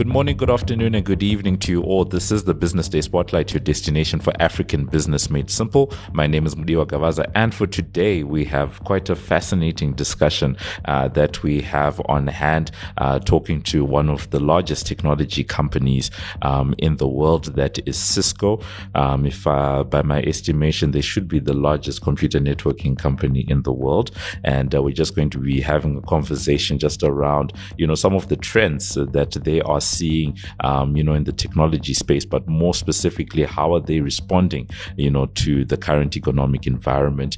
Good morning, good afternoon, and good evening to you all. This is the Business Day Spotlight, your destination for African business made simple. My name is Mudiwa Gavaza, and for today, we have quite a fascinating discussion that we have on hand, talking to one of the largest technology companies in the world, that is Cisco. If by my estimation, they should be the largest computer networking company in the world. And we're just going to be having a conversation just around, some of the trends that they are seeing, in the technology space, but more specifically, how are they responding, to the current economic environment?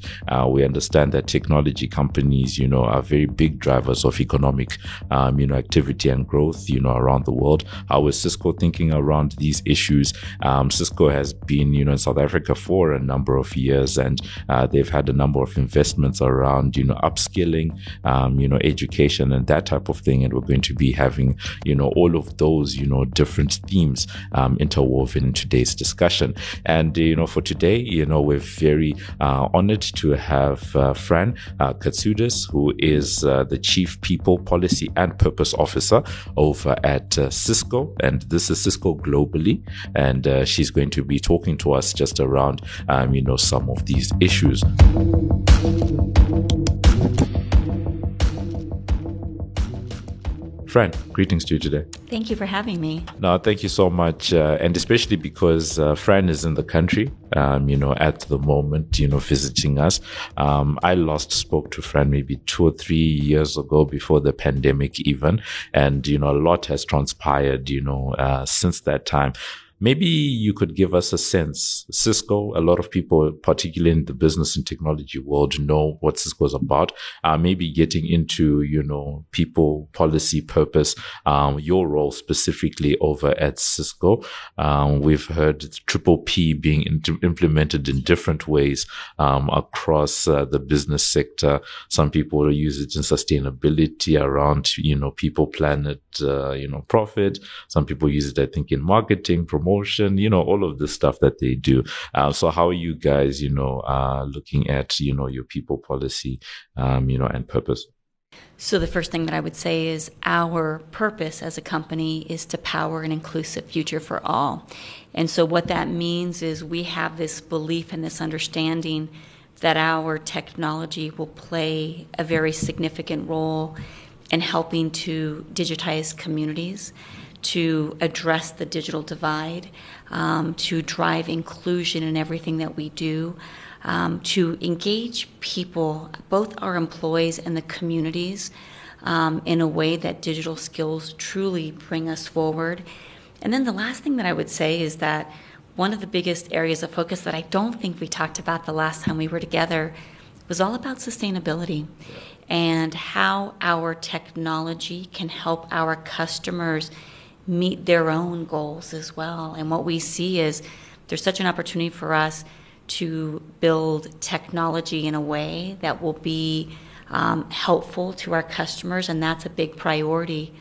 We understand that technology companies, are very big drivers of economic, activity and growth, around the world. How is Cisco thinking around these issues? Cisco has been, in South Africa for a number of years, and they've had a number of investments around, upskilling, education and that type of thing. And we're going to be having, all of those, different themes interwoven in today's discussion. And, for today, we're very honored to have Fran Katsoudas, who is the Chief People Policy and Purpose Officer over at Cisco. And this is Cisco globally. And she's going to be talking to us just around, some of these issues. Fran, greetings to you today. Thank you for having me. No, thank you so much. And especially because Fran is in the country, at the moment, visiting us. I last spoke to Fran maybe 2 or 3 years ago, before the pandemic even. And, a lot has transpired, since that time. Maybe you could give us a sense. Cisco, a lot of people, particularly in the business and technology world, know what Cisco is about. Maybe getting into, people, policy, purpose, your role specifically over at Cisco. We've heard triple P being implemented in different ways across the business sector. Some people use it in sustainability around, people, planet, profit. Some people use it, I think, in marketing, promotion, all of the stuff that they do. So how are you guys, looking at, your people policy, and purpose? So the first thing that I would say is our purpose as a company is to power an inclusive future for all. And so what that means is we have this belief and this understanding that our technology will play a very significant role in helping to digitize communities, to address the digital divide, to drive inclusion in everything that we do, to engage people, both our employees and the communities, in a way that digital skills truly bring us forward. And then the last thing that I would say is that one of the biggest areas of focus that I don't think we talked about the last time we were together was all about sustainability and how our technology can help our customers meet their own goals as well. And what we see is there's such an opportunity for us to build technology in a way that will be helpful to our customers, and that's a big priority.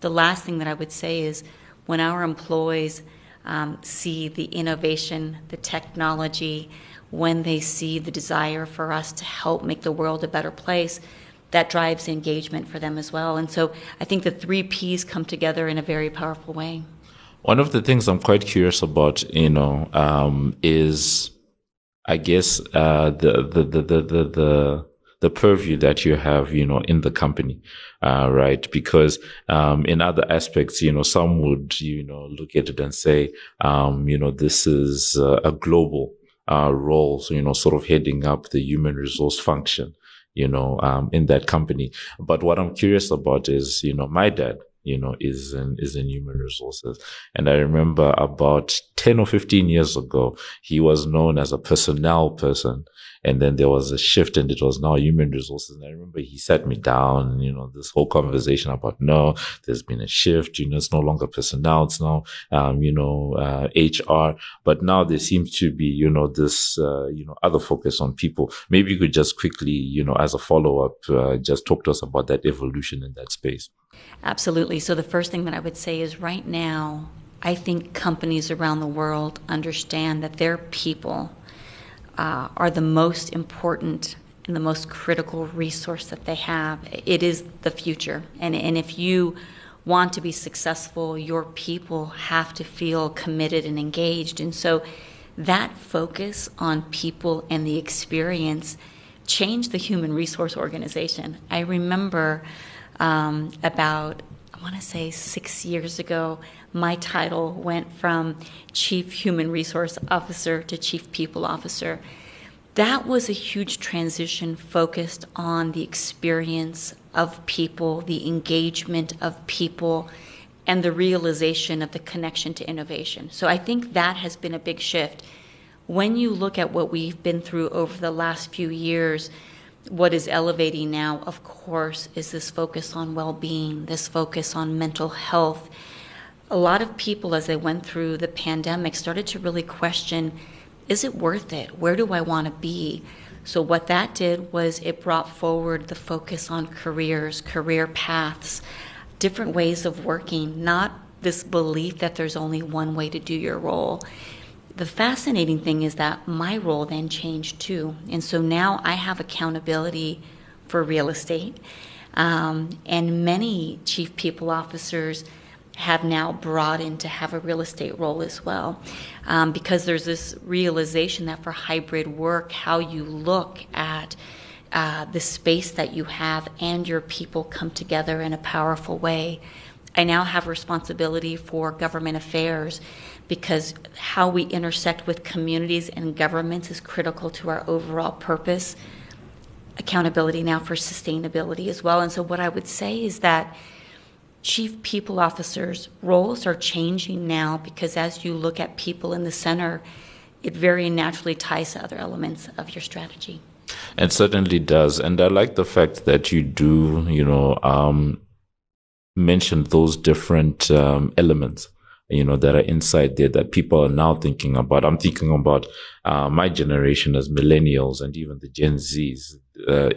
The last thing that I would say is when our employees see the innovation, the technology, when they see the desire for us to help make the world a better place, that drives engagement for them as well. And so I think the three Ps come together in a very powerful way. One of the things I'm quite curious about, is, I guess, the purview that you have, in the company. Right. Because, in other aspects, some would, look at it and say, this is a global, role. So, sort of heading up the human resource function, in that company. But what I'm curious about is, my dad, is in human resources. And I remember about 10 or 15 years ago, he was known as a personnel person. And then there was a shift and it was now human resources. And I remember he sat me down, this whole conversation about, no, there's been a shift, it's no longer personnel. It's now, HR. But now there seems to be, this, other focus on people. Maybe you could just quickly, as a follow up, just talk to us about that evolution in that space. Absolutely. So the first thing that I would say is right now, I think companies around the world understand that their people are the most important and the most critical resource that they have. It is the future. And if you want to be successful, your people have to feel committed and engaged. And so that focus on people and the experience changed the human resource organization. I remember about, I want to say 6 years ago, my title went from Chief Human Resource Officer to Chief People Officer. That was a huge transition focused on the experience of people, the engagement of people, and the realization of the connection to innovation. So I think that has been a big shift. When you look at what we've been through over the last few years, what is elevating now, of course, is this focus on well-being, this focus on mental health. A lot of people, as they went through the pandemic, started to really question, is it worth it? Where do I want to be? So what that did was it brought forward the focus on careers, career paths, different ways of working, not this belief that there's only one way to do your role. The fascinating thing is that my role then changed too. And so now I have accountability for real estate. And many chief people officers have now broadened to have a real estate role as well, because there's this realization that for hybrid work, how you look at the space that you have and your people come together in a powerful way. I now have responsibility for government affairs, because how we intersect with communities and governments is critical to our overall purpose. Accountability now for sustainability as well. And so what I would say is that chief people officers' roles are changing now, because as you look at people in the center, it very naturally ties to other elements of your strategy. It certainly does. And I like the fact that you do, mention those different elements, that are inside there that people are now thinking about. I'm thinking about my generation as millennials and even the Gen Zs.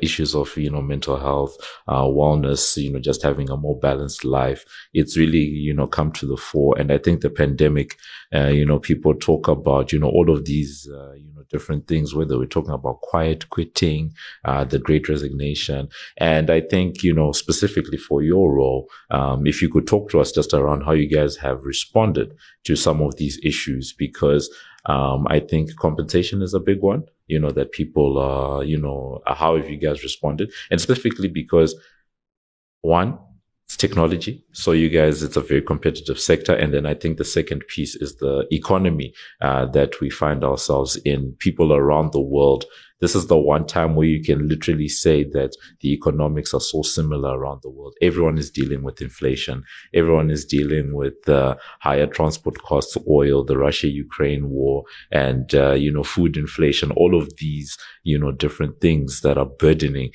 Issues of, mental health, wellness, just having a more balanced life. It's really, come to the fore. And I think the pandemic, people talk about, all of these, different things, whether we're talking about quiet quitting, the great resignation. And I think, specifically for your role, if you could talk to us just around how you guys have responded to some of these issues, because I think compensation is a big one, that people, how have you guys responded? And specifically because, one, it's technology. So you guys, it's a very competitive sector. And then I think the second piece is the economy that we find ourselves in. People around the world, this is the one time where you can literally say that the economics are so similar around the world. Everyone is dealing with inflation. Everyone is dealing with higher transport costs, oil, the Russia-Ukraine war, and, food inflation, all of these, different things that are burdening,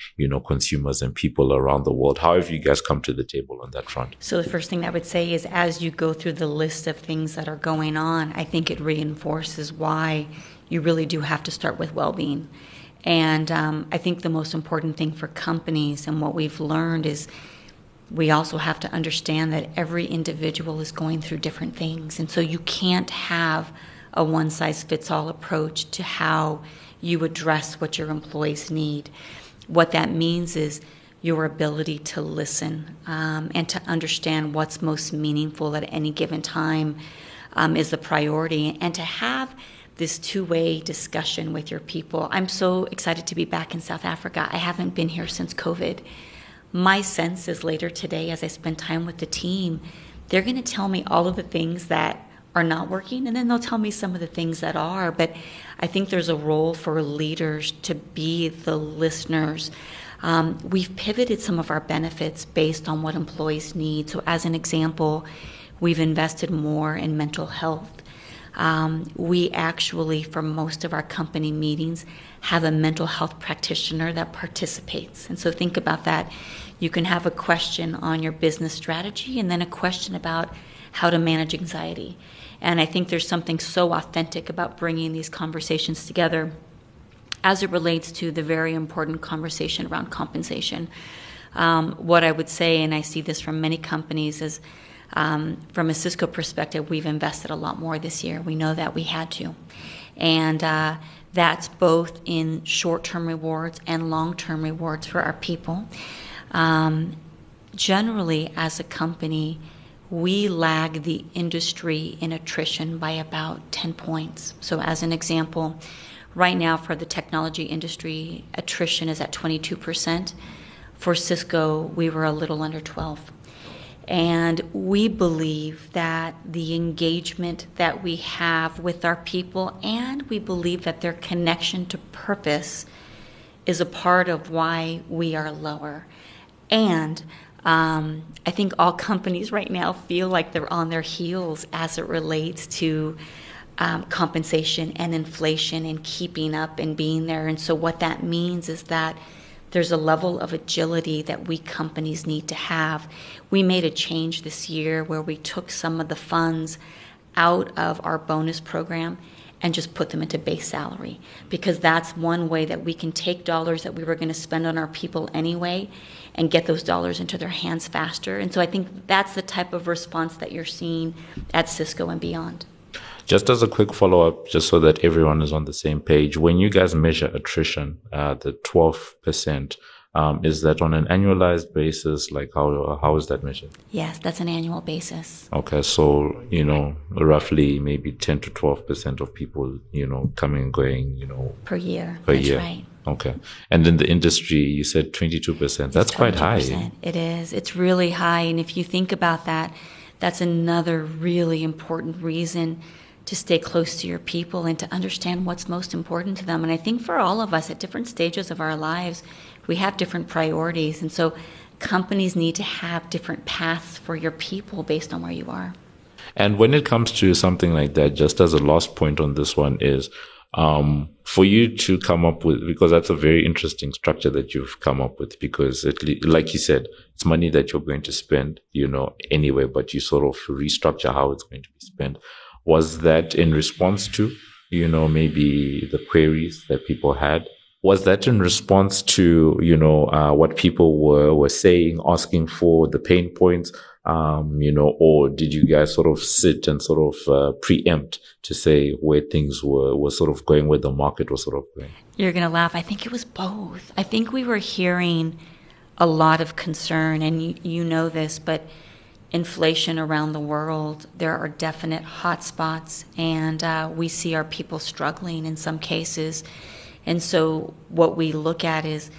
consumers and people around the world. How have you guys come to the table on that front? So the first thing I would say is, as you go through the list of things that are going on, I think it reinforces why you really do have to start with well-being. And I think the most important thing for companies, and what we've learned, is we also have to understand that every individual is going through different things. And so you can't have a one-size-fits-all approach to how you address what your employees need. What that means is your ability to listen and to understand what's most meaningful at any given time is the priority, and to have this two-way discussion with your people. I'm so excited to be back in South Africa. I haven't been here since COVID. My sense is later today, as I spend time with the team, they're going to tell me all of the things that are not working, and then they'll tell me some of the things that are. But I think there's a role for leaders to be the listeners. We've pivoted some of our benefits based on what employees need. So as an example, we've invested more in mental health. We actually, for most of our company meetings, have a mental health practitioner that participates. And so think about that. You can have a question on your business strategy and then a question about how to manage anxiety. And I think there's something so authentic about bringing these conversations together as it relates to the very important conversation around compensation. What I would say, and I see this from many companies, is from a Cisco perspective, we've invested a lot more this year. We know that we had to. And that's both in short-term rewards and long-term rewards for our people. generally as a company, we lag the industry in attrition by about 10 points. So as an example, right now for the technology industry, attrition is at 22%. For Cisco, we were a little under 12. And we believe that the engagement that we have with our people, and we believe that their connection to purpose is a part of why we are lower. And I think all companies right now feel like they're on their heels as it relates to compensation and inflation and keeping up and being there. And so what that means is that there's a level of agility that we companies need to have. We made a change this year where we took some of the funds out of our bonus program and just put them into base salary, because that's one way that we can take dollars that we were going to spend on our people anyway and get those dollars into their hands faster. And so I think that's the type of response that you're seeing at Cisco and beyond. Just as a quick follow-up, just so that everyone is on the same page, when you guys measure attrition, the 12%, is that on an annualized basis? Like how is that measured? Yes, that's an annual basis. Okay, so, you know, roughly maybe 10 to 12% of people, you know, coming and going, you know. Per year. Per year. That's right. Okay. And then the industry, you said 22%. That's quite high. It is. It's really high. And if you think about that, that's another really important reason to stay close to your people and to understand what's most important to them. And I think for all of us at different stages of our lives, we have different priorities. And so companies need to have different paths for your people based on where you are. And when it comes to something like that, just as a last point on this one is, for you to come up with, because that's a very interesting structure that you've come up with, because at least, like you said, it's money that you're going to spend, you know, anyway, but you sort of restructure how it's going to be spent. Was that in response to, you know, maybe the queries that people had? Was that in response to, you know, what people were saying, asking for, the pain points? You know, or did you guys sort of sit and sort of preempt to say where things were sort of going, where the market was sort of going? You're going to laugh. I think it was both. I think we were hearing a lot of concern, and you know this, but inflation around the world, there are definite hot spots, and we see our people struggling in some cases. And so what we look at is,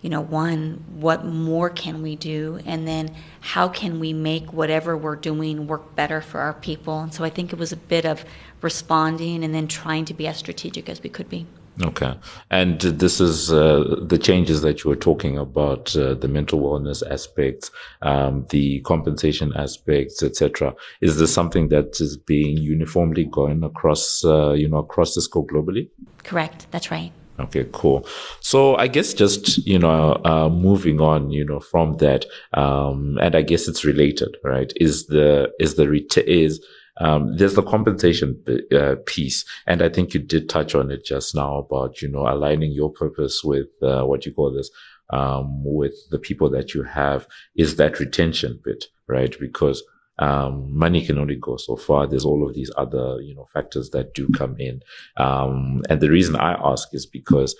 you know, one, what more can we do? And then how can we make whatever we're doing work better for our people? And so I think it was a bit of responding and then trying to be as strategic as we could be. Okay. And this is the changes that you were talking about, the mental wellness aspects, the compensation aspects, etc. Is this something that is being uniformly going across, you know, across Cisco globally? Correct. That's right. Okay, cool. So I guess just, you know, moving on, you know, from that, and I guess it's related, right? There's the compensation piece. And I think you did touch on it just now about, you know, aligning your purpose with what you call this, with the people that you have, is that retention bit, right? Because money can only go so far. There's all of these other, you know, factors that do come in. And the reason I ask is because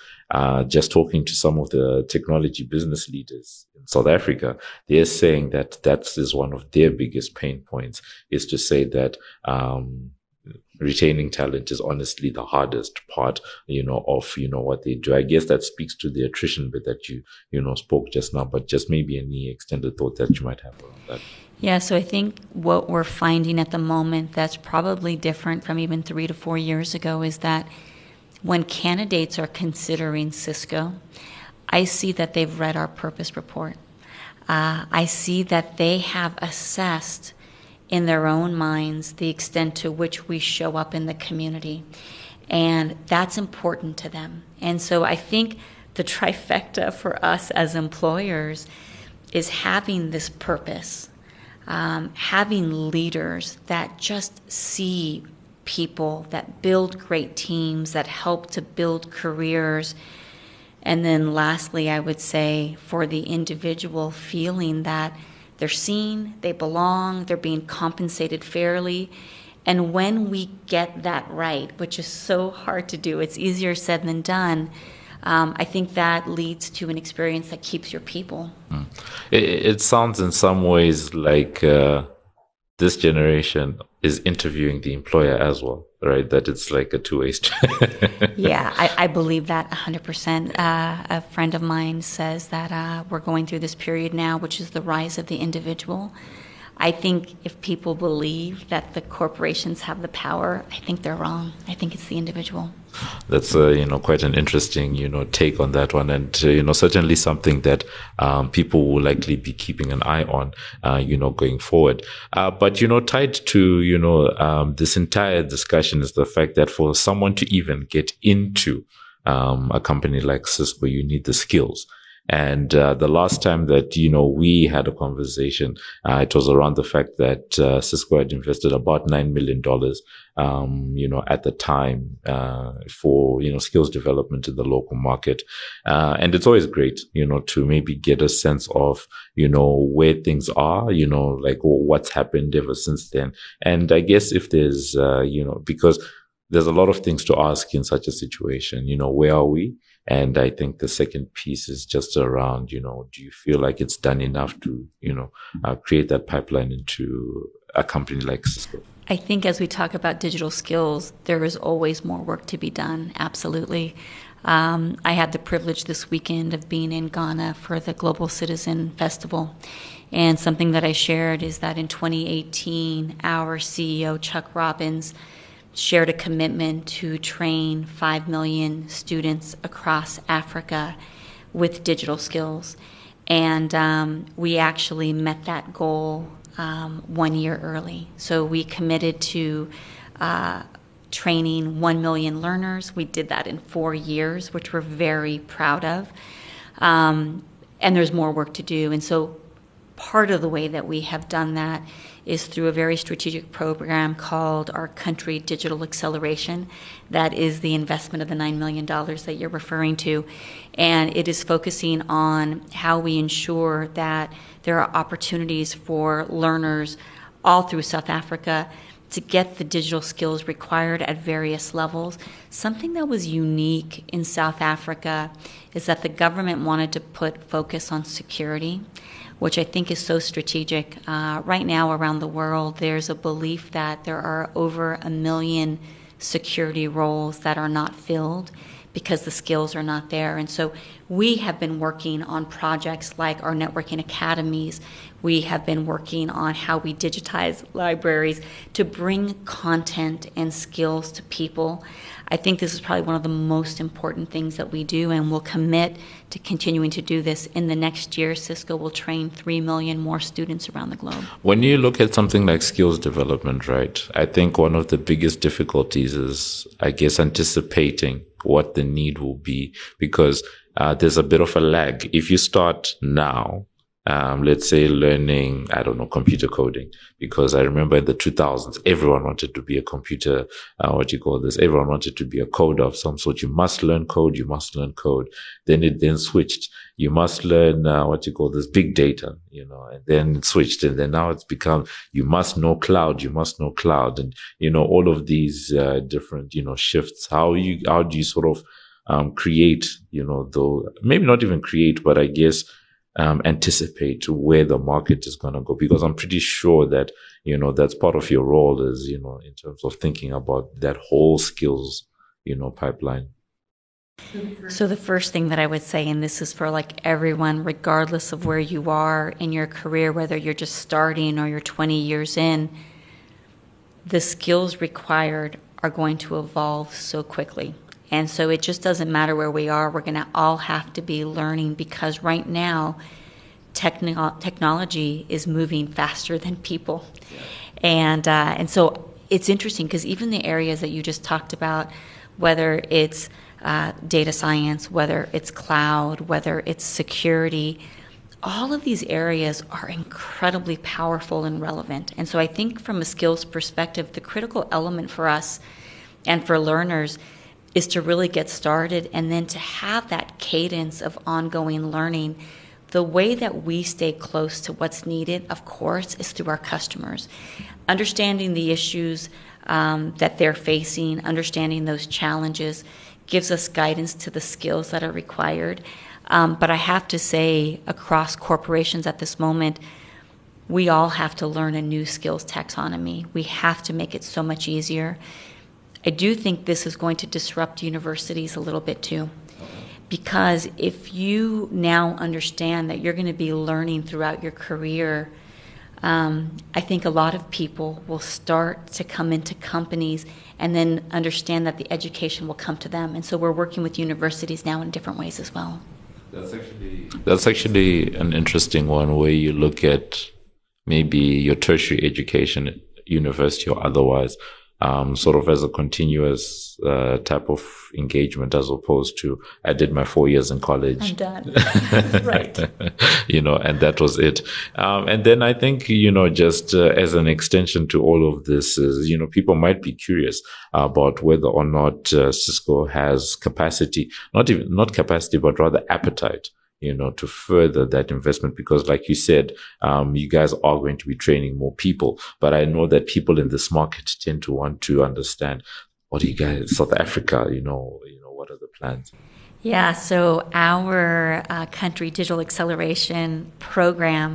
just talking to some of the technology business leaders in South Africa, they're saying that is one of their biggest pain points, is to say that retaining talent is honestly the hardest part, you know, of, you know, what they do. I guess that speaks to the attrition bit that you know, spoke just now, but just maybe any extended thought that you might have on that. Yeah, so I think what we're finding at the moment that's probably different from even 3 to 4 years ago is that when candidates are considering Cisco, I see that they've read our purpose report. I see that they have assessed in their own minds the extent to which we show up in the community. And that's important to them. And so I think the trifecta for us as employers is having this purpose. Having leaders that just see people, that build great teams, that help to build careers. And then lastly, I would say for the individual, feeling that they're seen, they belong, they're being compensated fairly. And when we get that right, which is so hard to do, it's easier said than done, I think that leads to an experience that keeps your people. Mm. It sounds in some ways like this generation is interviewing the employer as well, right? That it's like a two-way street. Yeah, I believe that 100%. A friend of mine says that we're going through this period now, which is the rise of the individual. I think if people believe that the corporations have the power, I think they're wrong. I think it's the individual. That's quite an interesting take on that one, and certainly something that people will likely be keeping an eye on going forward. But tied to this entire discussion is the fact that for someone to even get into a company like Cisco, you need the skills. And the last time that we had a conversation, it was around the fact that Cisco had invested about $9 million, at the time for skills development in the local market. And it's always great, to maybe get a sense of where things are, what's happened ever since then. And I guess if there's because there's a lot of things to ask in such a situation, where are we? And I think the second piece is just around, do you feel like it's done enough to, create that pipeline into a company like Cisco? I think as we talk about digital skills, there is always more work to be done. Absolutely. I had the privilege this weekend of being in Ghana for the Global Citizen Festival. And something that I shared is that in 2018, our CEO, Chuck Robbins, shared a commitment to train 5 million students across Africa with digital skills. And we actually met that goal 1 year early. So we committed to training 1 million learners. We did that in 4 years, which we're very proud of. And there's more work to do. And so part of the way that we have done that is through a very strategic program called our Country Digital Acceleration. That is the investment of the $9 million that you're referring to. And it is focusing on how we ensure that there are opportunities for learners all through South Africa to get the digital skills required at various levels. Something that was unique in South Africa is that the government wanted to put focus on security, which I think is so strategic. Right now around the world, there's a belief that there are over 1 million security roles that are not filled because the skills are not there. And so we have been working on projects like our networking academies. We have been working on how we digitize libraries to bring content and skills to people. I think this is probably one of the most important things that we do, and we'll commit to continuing to do this. In the next year, Cisco will train 3 million more students around the globe. When you look at something like skills development, right, I think one of the biggest difficulties is, I guess, anticipating what the need will be, because there's a bit of a lag. If you start now, let's say learning, I don't know, computer coding, because I remember in the 2000s, everyone wanted to be a computer, everyone wanted to be a coder of some sort. You must learn code, Then it switched. You must learn, big data, and then it switched. And then now it's become, you must know cloud. And, all of these different, shifts. How do you sort of create, though, maybe not even create, but I guess, anticipate where the market is going to go? Because I'm pretty sure that, that's part of your role is, in terms of thinking about that whole skills, pipeline. So the first thing that I would say, and this is for like everyone, regardless of where you are in your career, whether you're just starting or you're 20 years in, the skills required are going to evolve so quickly. And so it just doesn't matter where we are. We're going to all have to be learning, because right now technology is moving faster than people. Yeah. And so it's interesting, because even the areas that you just talked about, whether it's data science, whether it's cloud, whether it's security, all of these areas are incredibly powerful and relevant. And so I think from a skills perspective, the critical element for us and for learners is to really get started, and then to have that cadence of ongoing learning. The way that we stay close to what's needed, of course, is through our customers. Understanding the issues that they're facing, understanding those challenges, gives us guidance to the skills that are required. But I have to say, across corporations at this moment, we all have to learn a new skills taxonomy. We have to make it so much easier. I do think this is going to disrupt universities a little bit too. Because if you now understand that you're going to be learning throughout your career, I think a lot of people will start to come into companies and then understand that the education will come to them. And so we're working with universities now in different ways as well. That's actually an interesting one where you look at maybe your tertiary education, university or otherwise, sort of as a continuous type of engagement as opposed to, I did my 4 years in college. I'm done. Right. And that was it. And then I think, just as an extension to all of this is, people might be curious about whether or not Cisco has capacity, but rather appetite, to further that investment, because like you said, you guys are going to be training more people. But I know that people in this market tend to want to understand, what do you guys, South Africa, what are the plans? Yeah, so our Country Digital Acceleration program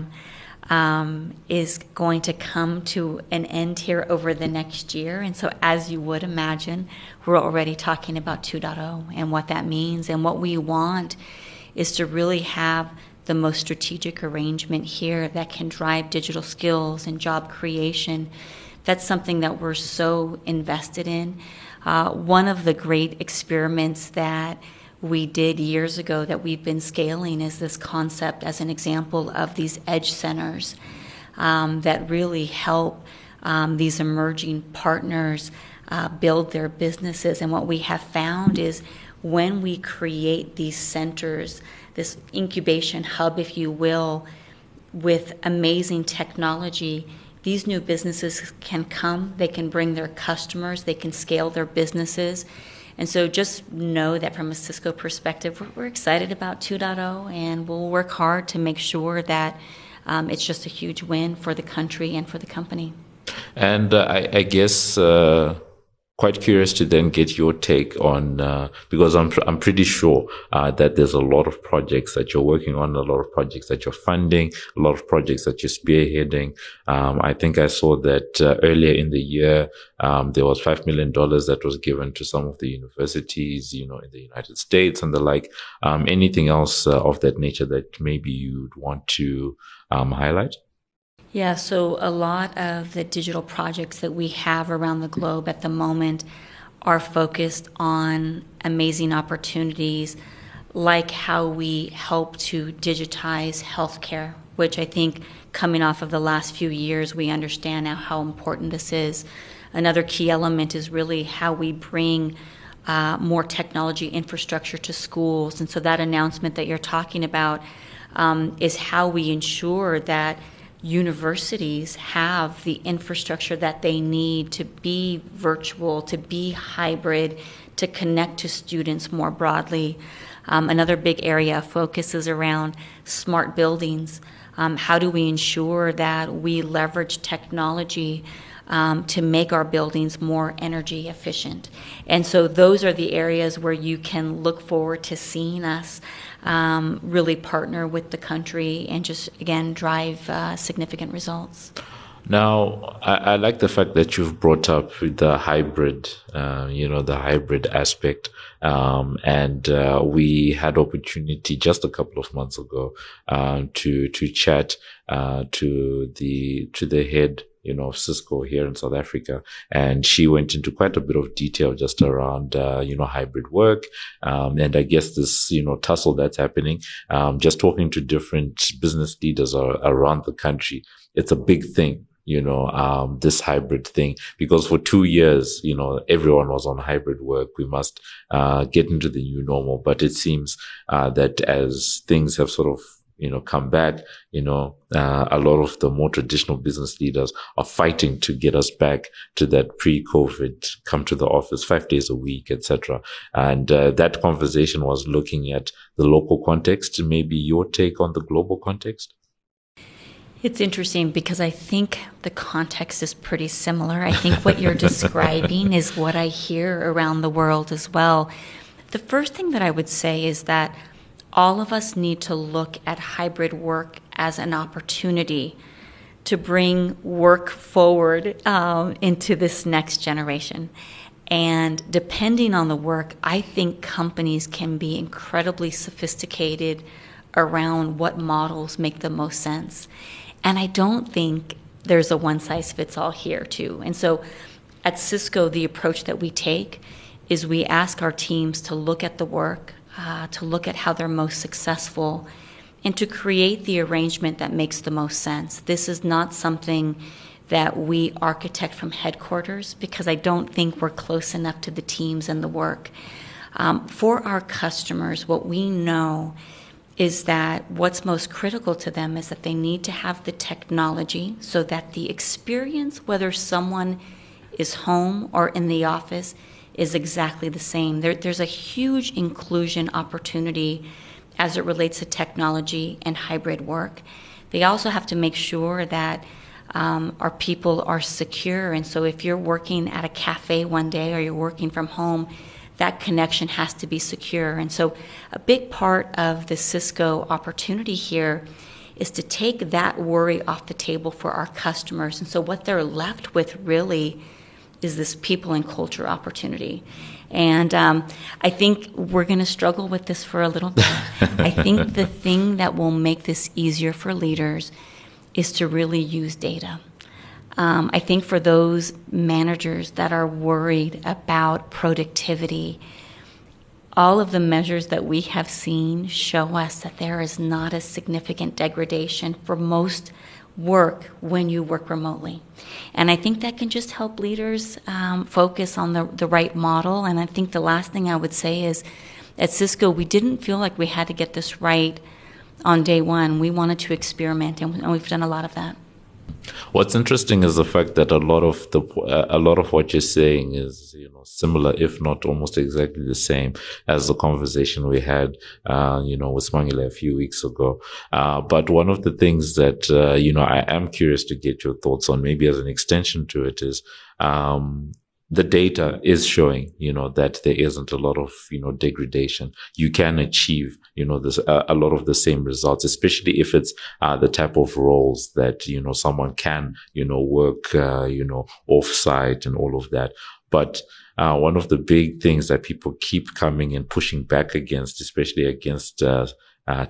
is going to come to an end here over the next year. And so as you would imagine, we're already talking about 2.0 and what that means and what we want is to really have the most strategic arrangement here that can drive digital skills and job creation. That's something that we're so invested in. One of the great experiments that we did years ago that we've been scaling is this concept as an example of these edge centers that really help these emerging partners build their businesses. And what we have found is when we create these centers, this incubation hub, if you will, with amazing technology, these new businesses can come, they can bring their customers, they can scale their businesses. And so just know that from a Cisco perspective, we're excited about 2.0, and we'll work hard to make sure that it's just a huge win for the country and for the company. And I guess... quite curious to then get your take on, because I'm pretty sure, that there's a lot of projects that you're working on, a lot of projects that you're funding, a lot of projects that you're spearheading. I think I saw that, earlier in the year, there was $5 million that was given to some of the universities, in the United States and the like. Anything else of that nature that maybe you'd want to, highlight? Yeah, so a lot of the digital projects that we have around the globe at the moment are focused on amazing opportunities like how we help to digitize healthcare, which I think coming off of the last few years, we understand now how important this is. Another key element is really how we bring more technology infrastructure to schools. And so that announcement that you're talking about is how we ensure that universities have the infrastructure that they need to be virtual, to be hybrid, to connect to students more broadly. Another big area of focus is around smart buildings. How do we ensure that we leverage technology to make our buildings more energy efficient? And so those are the areas where you can look forward to seeing us really partner with the country and just, again, drive significant results. Now, I like the fact that you've brought up the hybrid, the hybrid aspect. And we had opportunity just a couple of months ago to chat to the head of Cisco here in South Africa. And she went into quite a bit of detail just around, hybrid work. And I guess this, tussle that's happening, just talking to different business leaders around the country. It's a big thing. This hybrid thing, because for 2 years, everyone was on hybrid work. We must, get into the new normal, but it seems, that as things have sort of, come back, a lot of the more traditional business leaders are fighting to get us back to that pre-COVID, come to the office 5 days a week, etc. And that conversation was looking at the local context. Maybe your take on the global context? It's interesting because I think the context is pretty similar. I think what you're describing is what I hear around the world as well. The first thing that I would say is that all of us need to look at hybrid work as an opportunity to bring work forward into this next generation. And depending on the work, I think companies can be incredibly sophisticated around what models make the most sense. And I don't think there's a one-size-fits-all here, too. And so at Cisco, the approach that we take is we ask our teams to look at the work, to look at how they're most successful, and to create the arrangement that makes the most sense. This is not something that we architect from headquarters because I don't think we're close enough to the teams and the work. For our customers, what we know is that what's most critical to them is that they need to have the technology so that the experience, whether someone is home or in the office, is exactly the same. There's a huge inclusion opportunity as it relates to technology and hybrid work. They also have to make sure that our people are secure. And so if you're working at a cafe one day or you're working from home, that connection has to be secure. And so a big part of the Cisco opportunity here is to take that worry off the table for our customers. And so what they're left with really is this people and culture opportunity. And I think we're going to struggle with this for a little bit. I think the thing that will make this easier for leaders is to really use data. I think for those managers that are worried about productivity, all of the measures that we have seen show us that there is not a significant degradation for most work when you work remotely. And I think that can just help leaders focus on the right model. And I think the last thing I would say is at Cisco, we didn't feel like we had to get this right on day one. We wanted to experiment, and we've done a lot of that. What's interesting is the fact that a lot of what you're saying is, similar, if not almost exactly the same as the conversation we had, with Smangile a few weeks ago. But one of the things that, I am curious to get your thoughts on, maybe as an extension to it, is, the data is showing, that there isn't a lot of, degradation. You can achieve, this, a lot of the same results, especially if it's, the type of roles that, someone can, work, offsite and all of that. But, one of the big things that people keep coming and pushing back against, especially against,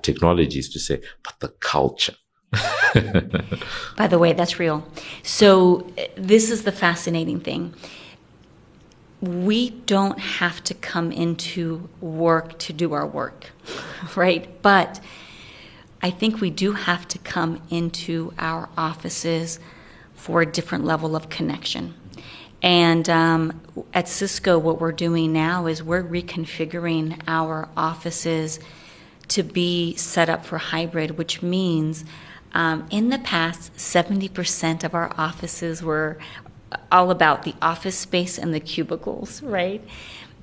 technologies, to say, but the culture. By the way, that's real. So this is the fascinating thing. We don't have to come into work to do our work, right? But I think we do have to come into our offices for a different level of connection. And at Cisco, what we're doing now is we're reconfiguring our offices to be set up for hybrid, which means in the past, 70% of our offices were all about the office space and the cubicles, right?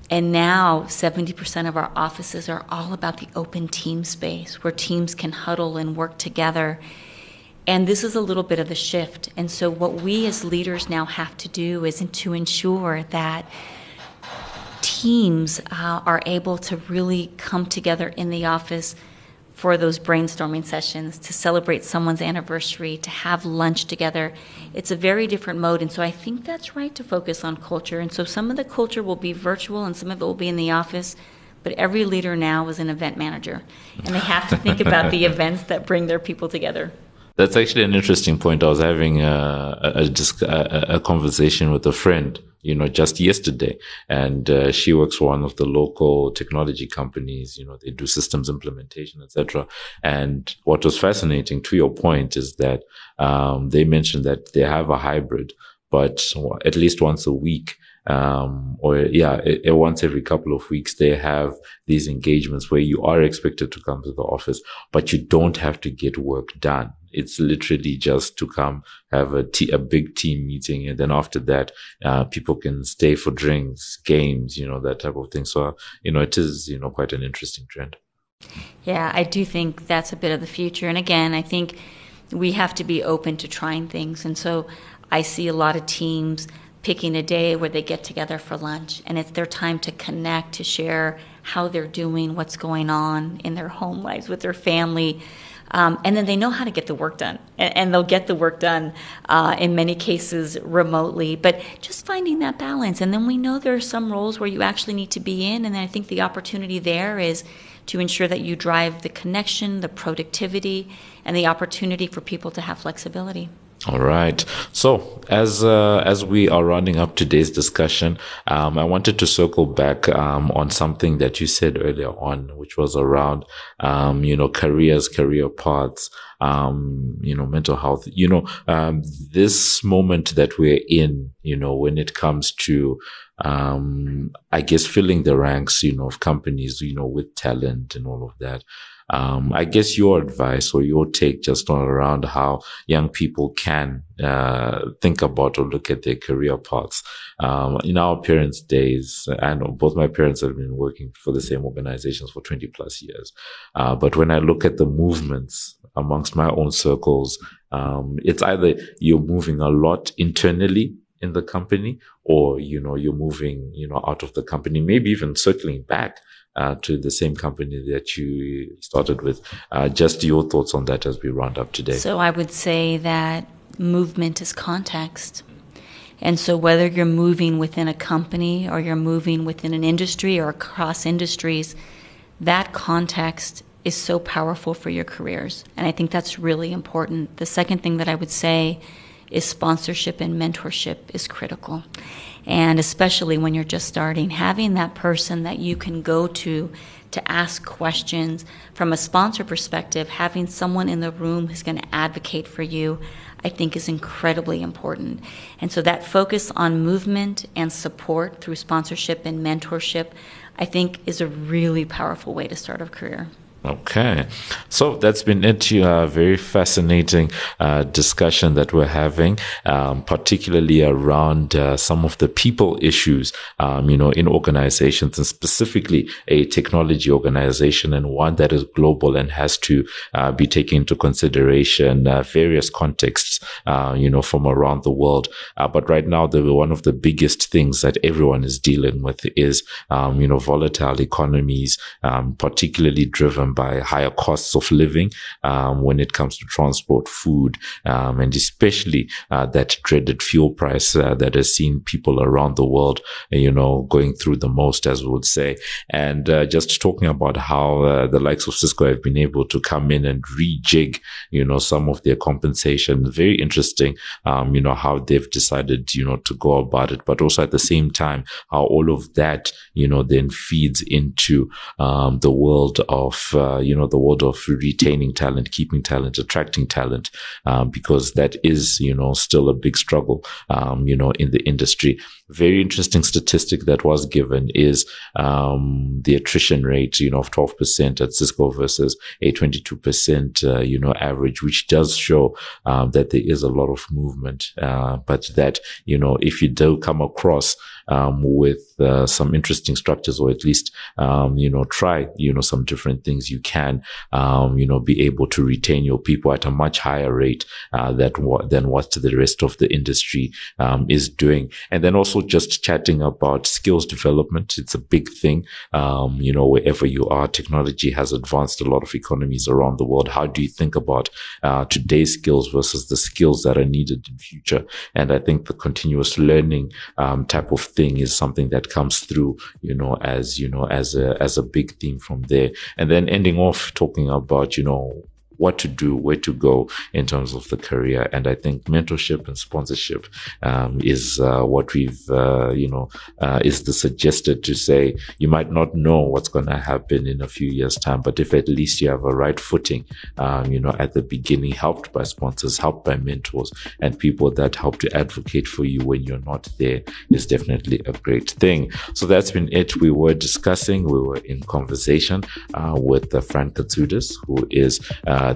And now 70% of our offices are all about the open team space where teams can huddle and work together. And this is a little bit of a shift. And so what we as leaders now have to do is to ensure that teams are able to really come together in the office for those brainstorming sessions, to celebrate someone's anniversary, to have lunch together. It's a very different mode. And so I think that's right to focus on culture. And so some of the culture will be virtual and some of it will be in the office. But every leader now is an event manager. And they have to think about the events that bring their people together. That's actually an interesting point. I was having a conversation with a friend, just yesterday. And she works for one of the local technology companies. They do systems implementation, etc. And what was fascinating, to your point, is that they mentioned that they have a hybrid, but at least once a week, once every couple of weeks, they have these engagements where you are expected to come to the office, but you don't have to get work done. It's literally just to come have a big team meeting. And then after that, people can stay for drinks, games, that type of thing. So, it is, quite an interesting trend. Yeah, I do think that's a bit of the future. And again, I think we have to be open to trying things. And so I see a lot of teams picking a day where they get together for lunch, and it's their time to connect, to share how they're doing, what's going on in their home lives, with their family. And then they know how to get the work done, and they'll get the work done in many cases remotely, but just finding that balance. And then we know there are some roles where you actually need to be in, and I think the opportunity there is to ensure that you drive the connection, the productivity, and the opportunity for people to have flexibility. All right. So as we are rounding up today's discussion, I wanted to circle back on something that you said earlier on, which was around careers, career paths, mental health. This moment that we're in, when it comes to I guess filling the ranks, of companies, with talent and all of that. I guess your advice or your take just on around how young people can think about or look at their career paths. In our parents' days, I know both my parents have been working for the same organizations for 20 plus years. But when I look at the movements amongst my own circles, it's either you're moving a lot internally in the company, or, you're moving, out of the company, maybe even circling back to the same company that you started with. Just your thoughts on that as we round up today. So I would say that movement is context. And so whether you're moving within a company or you're moving within an industry or across industries, that context is so powerful for your careers. And I think that's really important. The second thing that I would say is sponsorship and mentorship is critical. And especially when you're just starting, having that person that you can go to ask questions. From a sponsor perspective, having someone in the room who's going to advocate for you, I think is incredibly important. And so that focus on movement and support through sponsorship and mentorship, I think is a really powerful way to start a career. Okay. So that's been it. Very fascinating discussion that we're having, particularly around some of the people issues, in organizations, and specifically a technology organization, and one that is global and has to be taken into consideration various contexts, from around the world. But right now, one of the biggest things that everyone is dealing with is, volatile economies, particularly driven by higher costs of living, when it comes to transport, food, and especially that dreaded fuel price that has seen people around the world, going through the most, as we would say. And just talking about how the likes of Cisco have been able to come in and rejig, some of their compensation. Very interesting, how they've decided, to go about it, but also at the same time, how all of that, then feeds into the world of the world of retaining talent, keeping talent, attracting talent, because that is, still a big struggle, in the industry. Very interesting statistic that was given is, the attrition rate, of 12% at Cisco versus a 22%, average, which does show, that there is a lot of movement, but that, if you do come across, with, some interesting structures, or at least, try, some different things, you can, be able to retain your people at a much higher rate, than what the rest of the industry, is doing. And then also, just chatting about skills development. It's a big thing. Wherever you are, technology has advanced a lot of economies around the world. How do you think about today's skills versus the skills that are needed in future? And I think the continuous learning type of thing is something that comes through, as a big theme from there. And then ending off talking about, what to do, where to go in terms of the career. And I think mentorship and sponsorship is what we've, is the suggested to say, you might not know what's going to happen in a few years' time, but if at least you have a right footing, at the beginning, helped by sponsors, helped by mentors, and people that help to advocate for you when you're not there, is definitely a great thing. So that's been it. We were in conversation with Fran Katsoudas, who is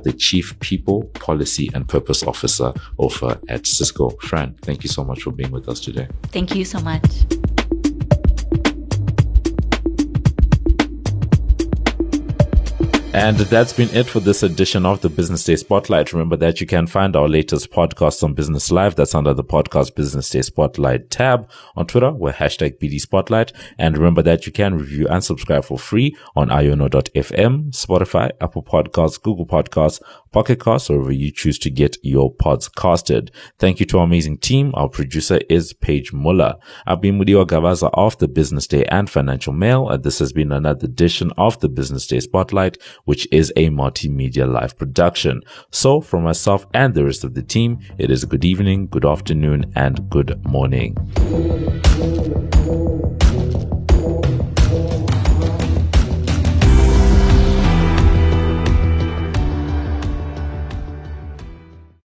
the Chief People, Policy and Purpose Officer over at Cisco. Fran, thank you so much for being with us today. Thank you so much. And that's been it for this edition of the Business Day Spotlight. Remember that you can find our latest podcast on Business Live. That's under the podcast Business Day Spotlight tab. On Twitter, we're #BD Spotlight. And remember that you can review and subscribe for free on IONO.FM, Spotify, Apple Podcasts, Google Podcasts, Pocket Casts, or wherever you choose to get your pods casted. Thank you to our amazing team. Our producer is Paige Muller. I've been Mudiwa Gavaza of the Business Day and Financial Mail, and this has been another edition of the Business Day Spotlight, which is a Multimedia Live production. So from myself and the rest of the team, it is good evening, good afternoon, and good morning.